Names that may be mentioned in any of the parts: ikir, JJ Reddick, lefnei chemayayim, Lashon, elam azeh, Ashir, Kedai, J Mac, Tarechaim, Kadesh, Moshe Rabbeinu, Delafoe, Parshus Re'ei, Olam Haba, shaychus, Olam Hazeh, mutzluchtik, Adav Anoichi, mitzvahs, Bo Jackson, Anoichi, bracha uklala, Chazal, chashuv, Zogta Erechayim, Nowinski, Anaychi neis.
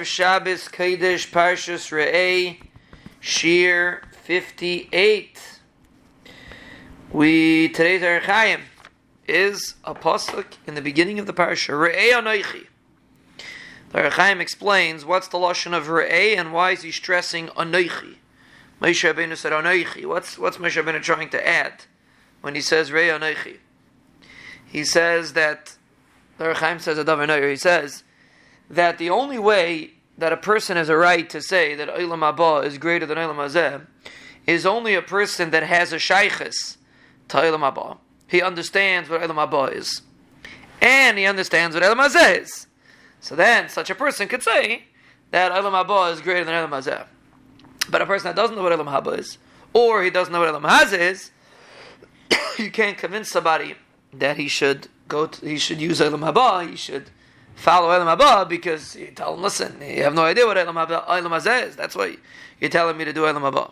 Erev Shabbos Kadesh Parshus Re'ei Shir 58. Today's Tarechaim is a pasuk in the beginning of the parsha. Re'ei Anoichi. Tarechaim explains what's the lashon of Re'ei and why is he stressing Anoichi. Moshe Rabbeinu said Anoichi. What's Moshe Rabbeinu trying to add when he says Re'ei Anoichi? He says that Tarechaim says Adav Anoichi. He says that the only way that a person has a right to say that Olam Haba is greater than Elam Azeh is only a person that has a shaychus to Olam Haba. He understands what Olam Haba is. And he understands what Elam Hazeh is. So then, such a person could say that Olam Haba is greater than Elam Hazeh. But a person that doesn't know what Olam Haba is, or he doesn't know what Olam Hazeh is, you can't convince somebody that he should use Olam Haba, he should follow Olam Haba, because you tell him, listen, you have no idea what Olam Hazeh is. That's why you're telling me to do Olam Haba.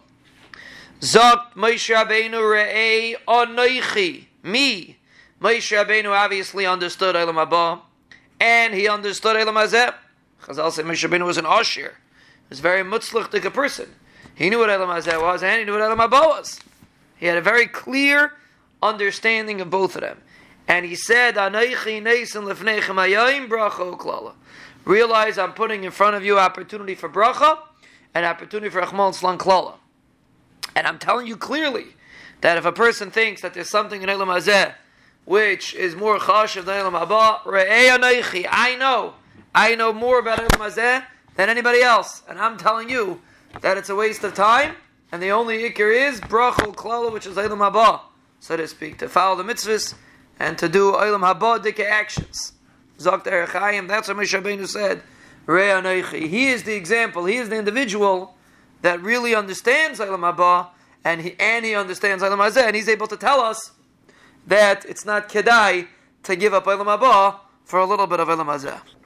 Zot Moshe Rabbeinu Re'ei Anoichi. Me, Moshe Rabbeinu obviously understood Olam Haba, and he understood Elam Hazeh. Chazal said Moshe Rabbeinu was an Ashir. He was a very mutzluchtik a person. He knew what Elam Hazeh was, and he knew what Elam Haba was. He had a very clear understanding of both of them. And he said, Anaychi neis and lefnei chemayayim bracha uklala. Realize I'm putting in front of you opportunity for bracha, and opportunity for achmal slan klala. And I'm telling you clearly, that if a person thinks that there's something in Olam Hazeh which is more chashuv than Olam Haba, Re'ei Anoichi, I know more about Olam Hazeh than anybody else, and I'm telling you that it's a waste of time, and the only ikir is bracha uklala, which is Olam Haba, so to speak, to follow the mitzvahs and to do Olam Haba dike actions. Zogta Erechayim. That's what Moshe Rabbeinu said. Re'ei Anoichi. He is the example. He is the individual that really understands Olam Haba. And he understands Olam Hazeh, and he's able to tell us that it's not Kedai to give up Olam Haba for a little bit of Olam Hazeh.